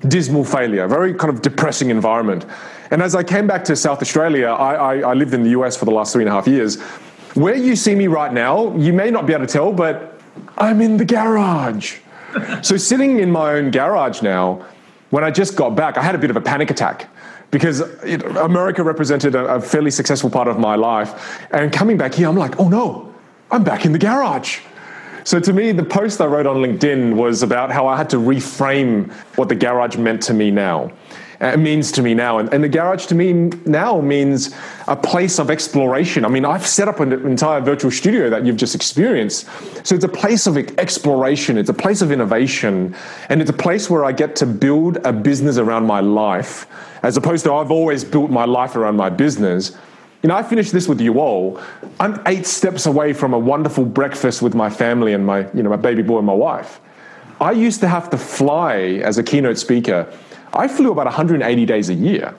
dismal failure, very kind of depressing environment. And as I came back to South Australia, I lived in the US for the last 3.5 years. Where you see me right now, you may not be able to tell, but I'm in the garage. So sitting in my own garage now, when I just got back, I had a bit of a panic attack because America represented a fairly successful part of my life. And coming back here, I'm like, oh no, I'm back in the garage. So to me, the post I wrote on LinkedIn was about how I had to reframe what the garage meant to me now. It means to me now. And the garage to me now means a place of exploration. I mean, I've set up an entire virtual studio that you've just experienced. So it's a place of exploration. It's a place of innovation. And it's a place where I get to build a business around my life, as opposed to I've always built my life around my business. You know, I finished this with you all. I'm 8 steps away from a wonderful breakfast with my family and my, you know, my baby boy and my wife. I used to have to fly as a keynote speaker. I flew about 180 days a year.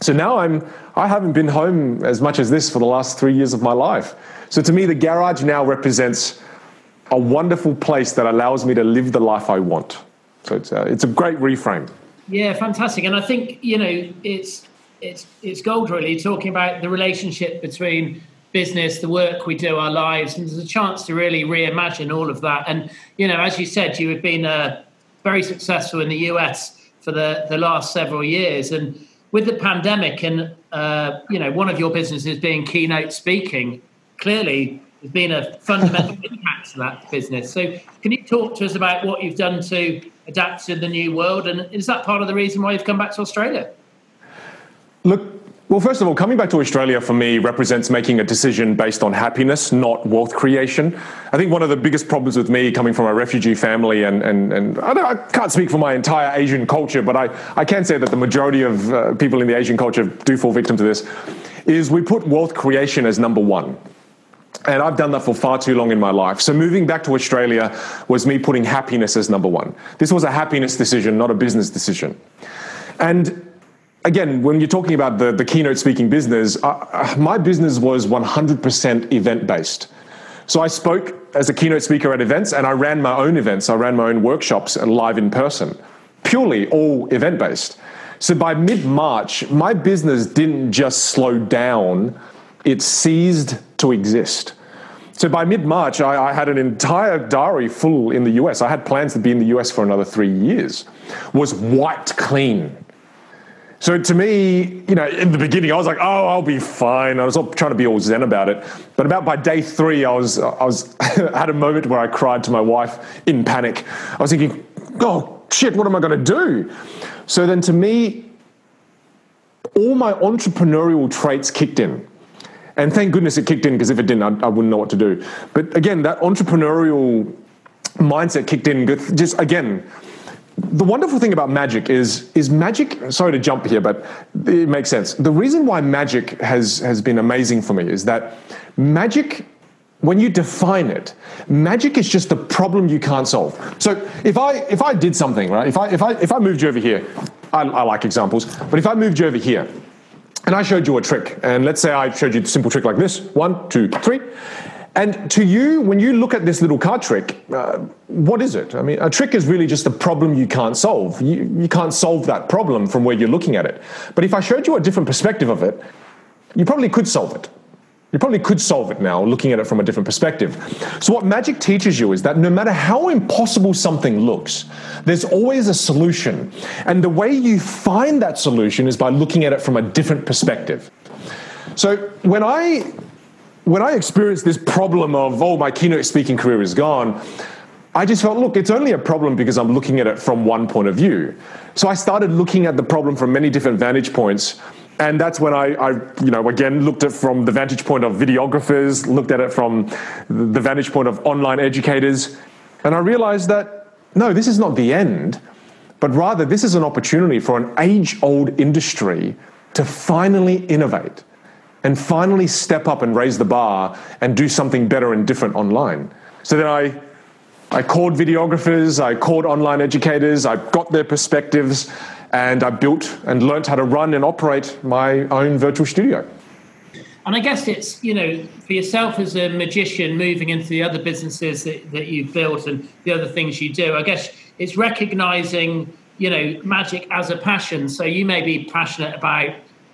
So now I haven't been home as much as this for the last 3 years of my life. So to me, the garage now represents a wonderful place that allows me to live the life I want. So it's a great reframe. Yeah, fantastic. And I think, you know, it's gold really, talking about the relationship between business, the work we do, our lives, and there's a chance to really reimagine all of that. And, you know, as you said, you have been very successful in the US for the last several years, and with the pandemic and you know, one of your businesses being keynote speaking, clearly there's been a fundamental impact to that business. So can you talk to us about what you've done to adapt to the new world, and is that part of the reason why you've come back to Australia? Look, Well, first of all, coming back to Australia for me represents making a decision based on happiness, not wealth creation. I think one of the biggest problems with me coming from a refugee family, and I can't speak for my entire Asian culture, but I can say that the majority of people in the Asian culture do fall victim to this, is we put wealth creation as number one. And I've done that for far too long in my life. So moving back to Australia was me putting happiness as number one. This was a happiness decision, not a business decision. And again, when you're talking about the keynote speaking business, my business was 100% event-based. So I spoke as a keynote speaker at events, and I ran my own events. I ran my own workshops and live in person, purely all event-based. So by mid-March, my business didn't just slow down, it ceased to exist. So by mid-March, I had an entire diary full in the US. I had plans to be in the US for another 3 years. Was wiped clean. So to me, you know, in the beginning, I was like, oh, I'll be fine. I was all trying to be all zen about it. But about by day three, I had a moment where I cried to my wife in panic. I was thinking, oh, shit, what am I going to do? So then to me, all my entrepreneurial traits kicked in. And thank goodness it kicked in, because if it didn't, I wouldn't know what to do. But again, that entrepreneurial mindset kicked in just, again, the wonderful thing about magic is magic, sorry to jump here, but it makes sense. The reason why magic has been amazing for me is that magic, when you define it, magic is just the problem you can't solve. So if I did something, right? If I moved you over here, I like examples, but if I moved you over here and I showed you a trick, and let's say I showed you a simple trick like this, 1, 2, 3. And to you, when you look at this little card trick, what is it? I mean, a trick is really just a problem you can't solve. You can't solve that problem from where you're looking at it. But if I showed you a different perspective of it, you probably could solve it. You probably could solve it now, looking at it from a different perspective. So what magic teaches you is that no matter how impossible something looks, there's always a solution. And the way you find that solution is by looking at it from a different perspective. So when I experienced this problem of, oh, my keynote speaking career is gone, I just felt, look, it's only a problem because I'm looking at it from one point of view. So I started looking at the problem from many different vantage points. And that's when I you know, again, looked at it from the vantage point of videographers, looked at it from the vantage point of online educators. And I realized that, no, this is not the end, but rather this is an opportunity for an age-old industry to finally innovate and finally step up and raise the bar and do something better and different online. So then I called videographers, I called online educators, I got their perspectives, and I built and learned how to run and operate my own virtual studio. And I guess it's, you know, for yourself as a magician moving into the other businesses that you've built and the other things you do, I guess it's recognizing, you know, magic as a passion. So you may be passionate about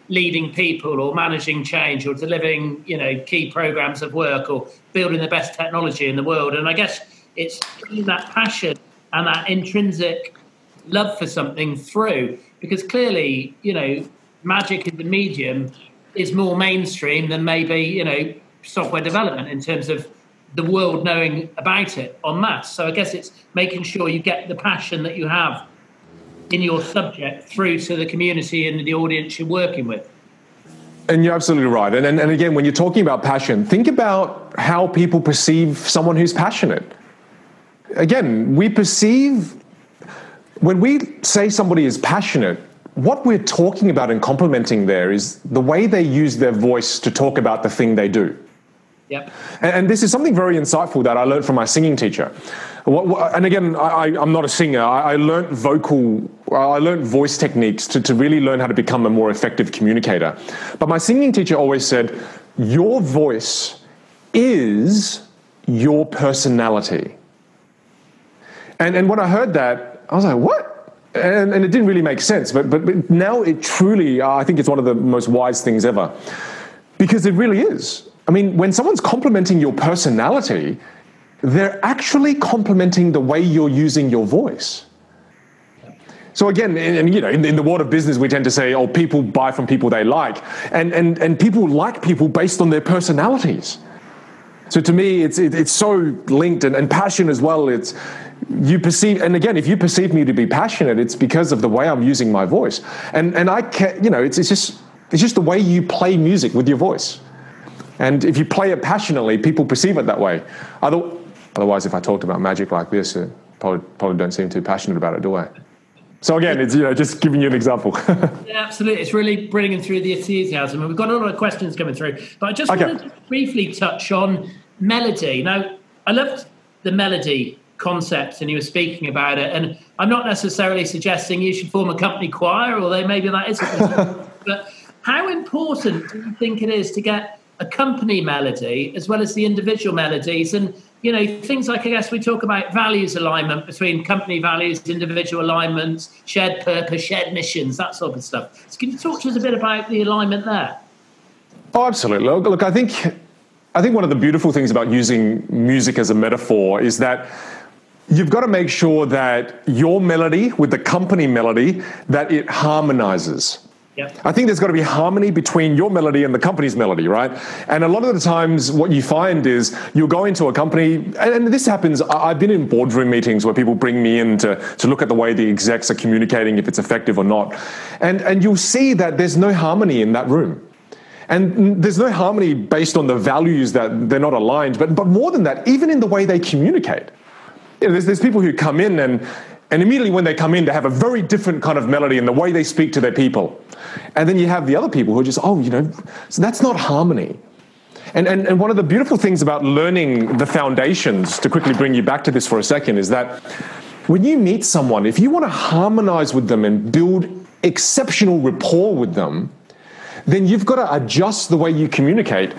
leading people or managing change or delivering, you know, key programs of work or building the best technology in the world. And I guess it's that passion and that intrinsic love for something through, because clearly, you know, magic in the medium is more mainstream than maybe, you know, software development in terms of the world knowing about it en masse. So I guess it's making sure you get the passion that you have in your subject through to the community and the audience you're working with. And you're absolutely right. And again, when you're talking about passion, think about how people perceive someone who's passionate. Again, we perceive, when we say somebody is passionate, what we're talking about and complimenting there is the way they use their voice to talk about the thing they do. Yep. And this is something very insightful that I learned from my singing teacher. And again, I'm not a singer. I learned voice techniques to really learn how to become a more effective communicator. But my singing teacher always said, your voice is your personality. And when I heard that, I was like, what? And it didn't really make sense. But now it truly, I think it's one of the most wise things ever. Because it really is. I mean, when someone's complimenting your personality, they're actually complimenting the way you're using your voice. So again, and you know, in the world of business, we tend to say, oh, people buy from people they like. And people like people based on their personalities. So to me, it's so linked, and passion as well. It's, you perceive, and again, if you perceive me to be passionate, it's because of the way I'm using my voice. And I can, you know, it's just It's just the way you play music with your voice. And if you play it passionately, people perceive it that way. Otherwise, if I talked about magic like this, I probably don't seem too passionate about it, do I? So again, it's, you know, just giving you an example. Yeah, absolutely. It's really bringing through the enthusiasm. And we've got a lot of questions coming through. But I just wanted to briefly touch on melody. Now, I loved the melody concept and you were speaking about it. And I'm not necessarily suggesting you should form a company choir, although maybe that is a but how important do you think it is to get a company melody as well as the individual melodies? And, you know, things like, I guess we talk about values alignment between company values, individual alignments, shared purpose, shared missions, that sort of stuff. So can you talk to us a bit about the alignment there? Oh, absolutely. Look, I think one of the beautiful things about using music as a metaphor is that you've got to make sure that your melody with the company melody, that it harmonizes. Yep. I think there's got to be harmony between your melody and the company's melody, right? And a lot of the times what you find is you'll go into a company, and this happens, I've been in boardroom meetings where people bring me in to look at the way the execs are communicating, if it's effective or not. And you'll see that there's no harmony in that room. And there's no harmony based on the values that they're not aligned, but more than that, even in the way they communicate. You know, there's people who come in and immediately when they come in, they have a very different kind of melody in the way they speak to their people. And then you have the other people who are just, so that's not harmony. And one of the beautiful things about learning the foundations, to quickly bring you back to this for a second, is that when you meet someone, if you want to harmonize with them and build exceptional rapport with them, then you've got to adjust the way you communicate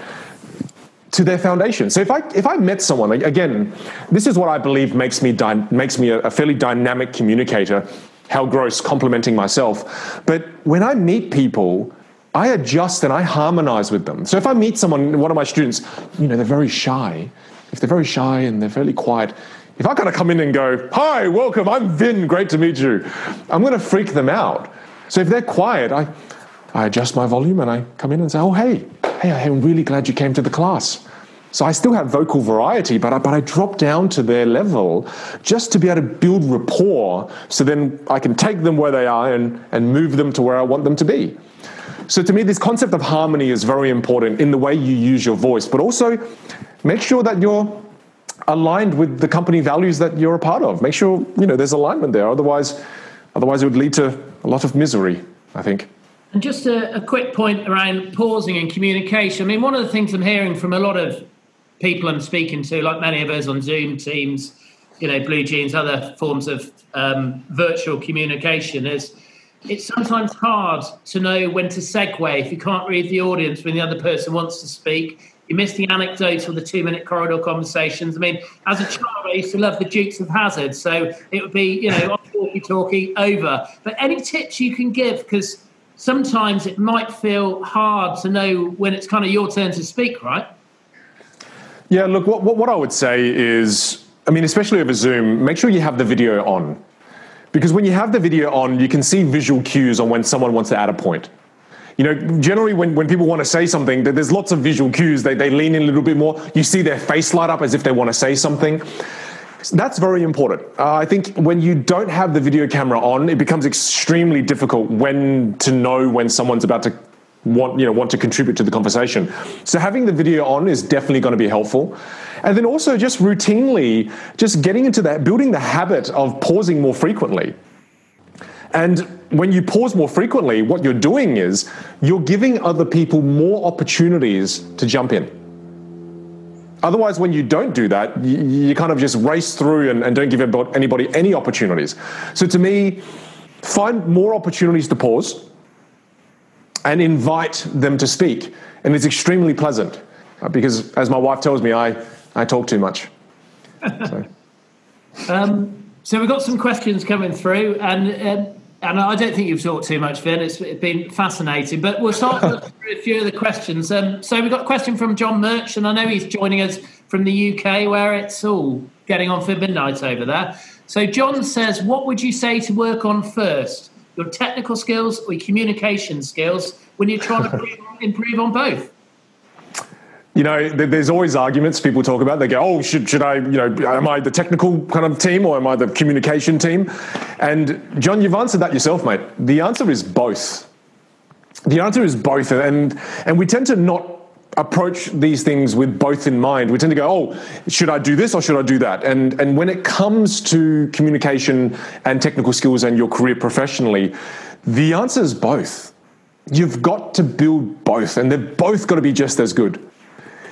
to their foundation. So if I met someone, again, this is what I believe makes me a fairly dynamic communicator, how gross, complimenting myself. But when I meet people, I adjust and I harmonize with them. So if I meet someone, one of my students, you know, they're very shy. If they're very shy and they're fairly quiet, if I kind of come in and go, hi, welcome, I'm Vin, great to meet you, I'm going to freak them out. So if they're quiet, I adjust my volume and I come in and say, oh, hey, I'm really glad you came to the class. So I still have vocal variety, but I drop down to their level just to be able to build rapport so then I can take them where they are and move them to where I want them to be. So to me, this concept of harmony is very important in the way you use your voice, but also make sure that you're aligned with the company values that you're a part of. Make sure, you know, there's alignment there. Otherwise it would lead to a lot of misery, I think. And just a quick point around pausing and communication. I mean, one of the things I'm hearing from a lot of people I'm speaking to, like many of us on Zoom, Teams, you know, Blue Jeans, other forms of virtual communication, is it's sometimes hard to know when to segue if you can't read the audience when the other person wants to speak. You miss the anecdotes or the 2-minute corridor conversations. I mean, as a child, I used to love the Dukes of Hazzard, so it would be, you know, talkie-talkie over. But any tips you can give, because sometimes it might feel hard to know when it's kind of your turn to speak, right? Yeah, look, what I would say is, I mean, especially over Zoom, make sure you have the video on. Because when you have the video on, you can see visual cues on when someone wants to add a point. You know, generally when people want to say something, there's lots of visual cues. They lean in a little bit more. You see their face light up as if they want to say something. That's very important. I think when you don't have the video camera on, it becomes extremely difficult to know when someone's about to want to contribute to the conversation. So having the video on is definitely going to be helpful. And then also just routinely, just getting into that, building the habit of pausing more frequently. And when you pause more frequently, what you're doing is you're giving other people more opportunities to jump in. Otherwise, when you don't do that, you kind of just race through and don't give anybody any opportunities. So to me, find more opportunities to pause and invite them to speak. And it's extremely pleasant because, as my wife tells me, I talk too much. So. So we've got some questions coming through and I don't think you've talked too much, Vin. It's been fascinating. But we'll start with a few of the questions. So we've got a question from John Murch, and I know he's joining us from the UK, where it's all getting on for midnight over there. So John says, what would you say to work on first, your technical skills or your communication skills, when you're trying to improve on both? You know, there's always arguments people talk about. They go, oh, should I, you know, am I the technical kind of team or am I the communication team? And John, you've answered that yourself, mate. The answer is both. The answer is both, and we tend to not approach these things with both in mind. We tend to go, oh, should I do this or should I do that? And when it comes to communication and technical skills and your career professionally, the answer is both. You've got to build both, and they've both got to be just as good.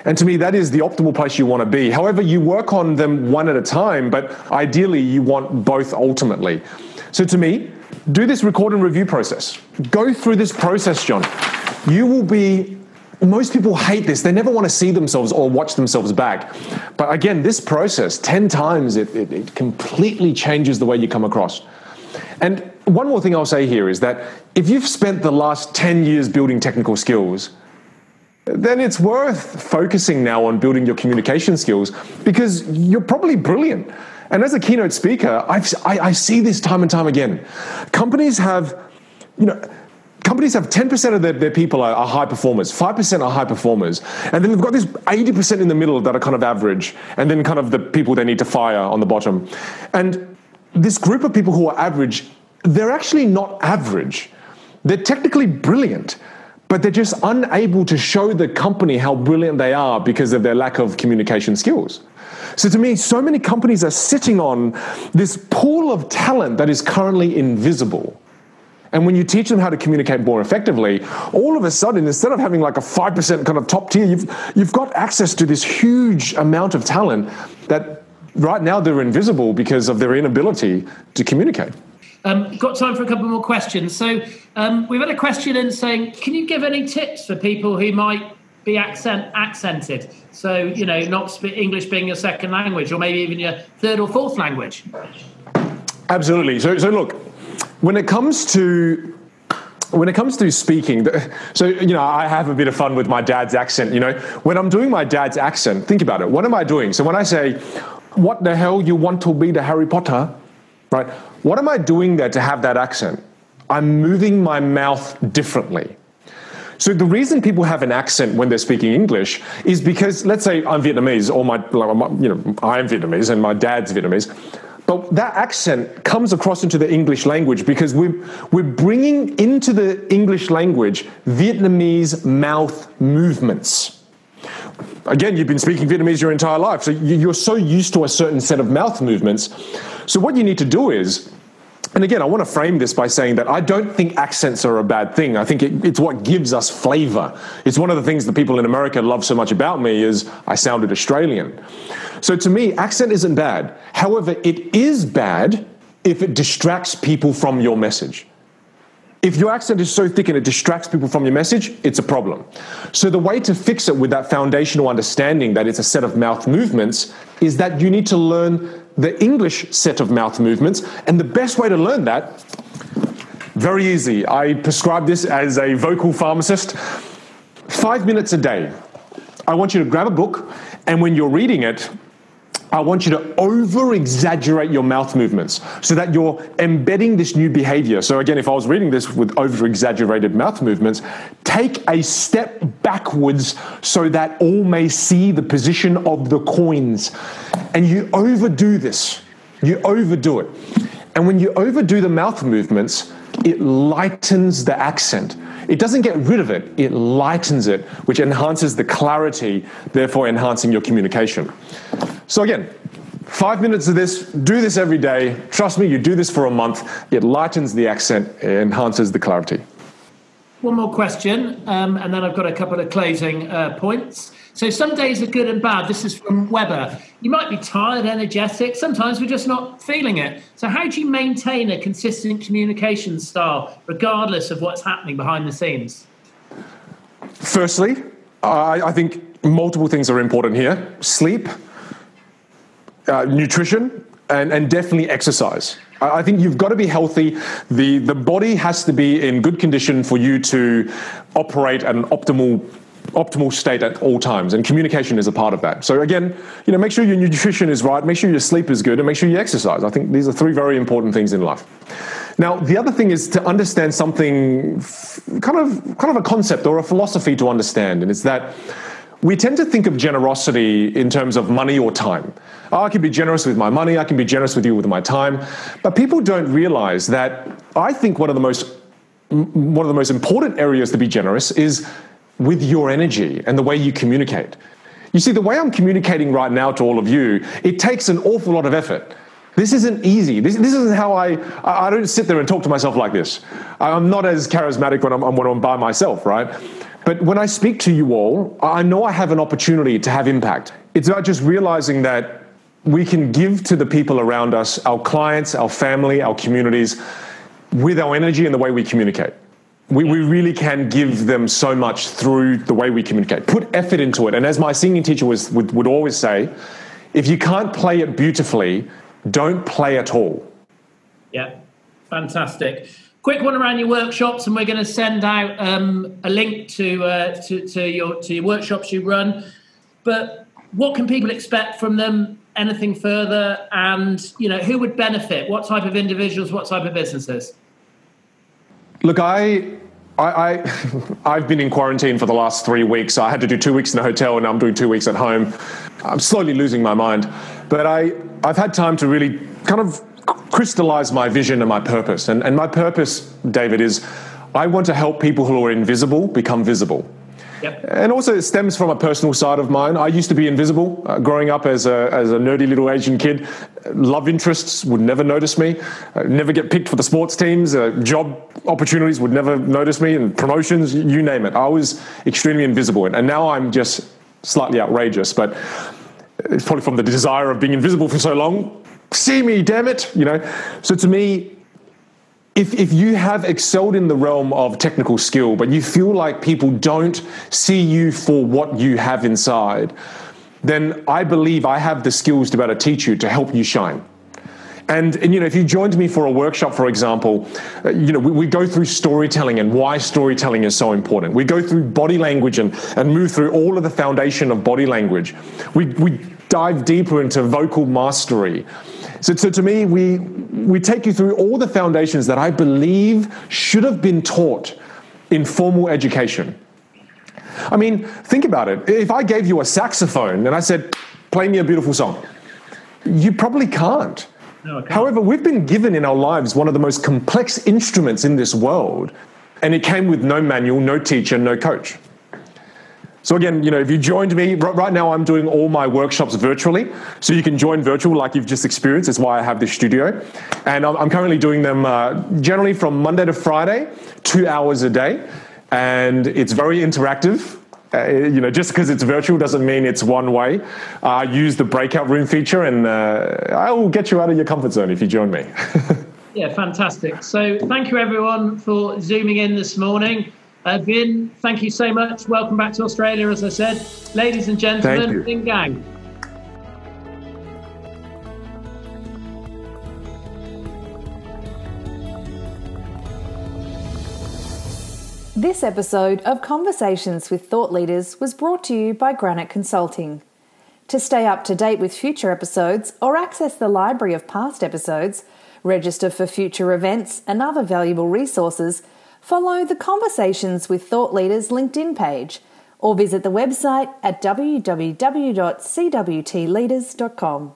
And to me, that is the optimal place you want to be. However, you work on them one at a time, but ideally you want both ultimately. So to me, do this record and review process. Go through this process, John. You will be... Most people hate this. They never want to see themselves or watch themselves back. But again, this process, 10 times, it completely changes the way you come across. And one more thing I'll say here is that if you've spent the last 10 years building technical skills, then it's worth focusing now on building your communication skills, because you're probably brilliant. And as a keynote speaker, I see this time and time again. Companies have, you know, companies have 10% of their people are high performers, 5% are high performers, and then they've got this 80% in the middle that are kind of average, and then kind of the people they need to fire on the bottom. And this group of people who are average, they're actually not average. They're technically brilliant, but they're just unable to show the company how brilliant they are because of their lack of communication skills. So to me, so many companies are sitting on this pool of talent that is currently invisible. And when you teach them how to communicate more effectively, all of a sudden, instead of having like a 5% kind of top tier, you've got access to this huge amount of talent that right now they're invisible because of their inability to communicate. Got time for a couple more questions. So we've had a question in saying, can you give any tips for people who might be accented? So, you know, not English being your second language, or maybe even your third or fourth language. Absolutely. So look, when it comes to speaking, so, you know, I have a bit of fun with my dad's accent. You know, when I'm doing my dad's accent, think about it. What am I doing? So when I say, what the hell you want to be the Harry Potter, right? What am I doing there to have that accent? I'm moving my mouth differently. So the reason people have an accent when they're speaking English is because, let's say I'm Vietnamese, or I am Vietnamese and my dad's Vietnamese. But that accent comes across into the English language because we're bringing into the English language Vietnamese mouth movements. Again, you've been speaking Vietnamese your entire life, so you're so used to a certain set of mouth movements. So what you need to do is... And again, I want to frame this by saying that I don't think accents are a bad thing. I think it's what gives us flavor. It's one of the things that people in America love so much about me is I sounded Australian. So to me, accent isn't bad. However, it is bad if it distracts people from your message. If your accent is so thick and it distracts people from your message, it's a problem. So the way to fix it with that foundational understanding that it's a set of mouth movements is that you need to learn the English set of mouth movements. And the best way to learn that, very easy. I prescribe this as a vocal pharmacist. 5 minutes a day. I want you to grab a book, and when you're reading it, I want you to over-exaggerate your mouth movements so that you're embedding this new behavior. So again, if I was reading this with over-exaggerated mouth movements, take a step backwards so that all may see the position of the coins. And you overdo this. You overdo it. And when you overdo the mouth movements, it lightens the accent. It doesn't get rid of it. It lightens it, which enhances the clarity, therefore enhancing your communication. So again, 5 minutes of this, do this every day. Trust me, you do this for a month. It lightens the accent, it enhances the clarity. One more question, and then I've got a couple of closing points. So some days are good and bad. This is from Weber. You might be tired, energetic. Sometimes we're just not feeling it. So how do you maintain a consistent communication style, regardless of what's happening behind the scenes? Firstly, I think multiple things are important here. Sleep, nutrition, and definitely exercise. I think you've got to be healthy. The body has to be in good condition for you to operate at an optimal state at all times, and communication is a part of that. So again, you know, make sure your nutrition is right, make sure your sleep is good, and make sure you exercise. I think these are three very important things in life. Now, the other thing is to understand something, kind of a concept or a philosophy to understand, and it's that we tend to think of generosity in terms of money or time. Oh, I can be generous with my money, I can be generous with you with my time. But people don't realize that I think one of the most one of the most important areas to be generous is with your energy and the way you communicate. You see, the way I'm communicating right now to all of you, it takes an awful lot of effort. This isn't easy. This isn't how I don't sit there and talk to myself like this. I'm not as charismatic when I'm by myself, right? But when I speak to you all, I know I have an opportunity to have impact. It's about just realizing that we can give to the people around us, our clients, our family, our communities, with our energy and the way we communicate. We really can give them so much through the way we communicate. Put effort into it. And as my singing teacher would always say, if you can't play it beautifully, don't play at all. Yeah, fantastic. Quick one around your workshops, and we're going to send out a link to your workshops you run. But what can people expect from them? Anything further? And who would benefit? What type of individuals? What type of businesses? Look, I've been in quarantine for the last 3 weeks. I had to do 2 weeks in a hotel, and I'm doing 2 weeks at home. I'm slowly losing my mind, but I've had time to really kind of crystallize my vision and my purpose. And my purpose, David, is I want to help people who are invisible become visible. Yep. And also it stems from a personal side of mine. I used to be invisible growing up as a nerdy little Asian kid. Love interests would never notice me. Never get picked for the sports teams. Job opportunities would never notice me. And promotions, you name it. I was extremely invisible. And now I'm just slightly outrageous. But it's probably from the desire of being invisible for so long. See me, damn it. So to me, If you have excelled in the realm of technical skill, but you feel like people don't see you for what you have inside, then I believe I have the skills to be able to teach you, to help you shine. And if you joined me for a workshop, for example, we go through storytelling and why storytelling is so important. We go through body language and move through all of the foundation of body language. We dive deeper into vocal mastery. So to me, we take you through all the foundations that I believe should have been taught in formal education. I mean, think about it. If I gave you a saxophone and I said, play me a beautiful song, you probably can't. No, I can't. However, we've been given in our lives one of the most complex instruments in this world, and it came with no manual, no teacher, no coach. So again, if you joined me, right now I'm doing all my workshops virtually. So you can join virtual like you've just experienced. That's why I have this studio. And I'm currently doing them generally from Monday to Friday, 2 hours a day. And it's very interactive. Just because it's virtual doesn't mean it's one way. I use the breakout room feature, and I will get you out of your comfort zone if you join me. Yeah, fantastic. So thank you everyone for zooming in this morning. Vin, thank you so much. Welcome back to Australia, as I said. Ladies and gentlemen, Vin Gang. This episode of Conversations with Thought Leaders was brought to you by Granite Consulting. To stay up to date with future episodes or access the library of past episodes, register for future events and other valuable resources, follow the Conversations with Thought Leaders LinkedIn page or visit the website at www.cwtleaders.com.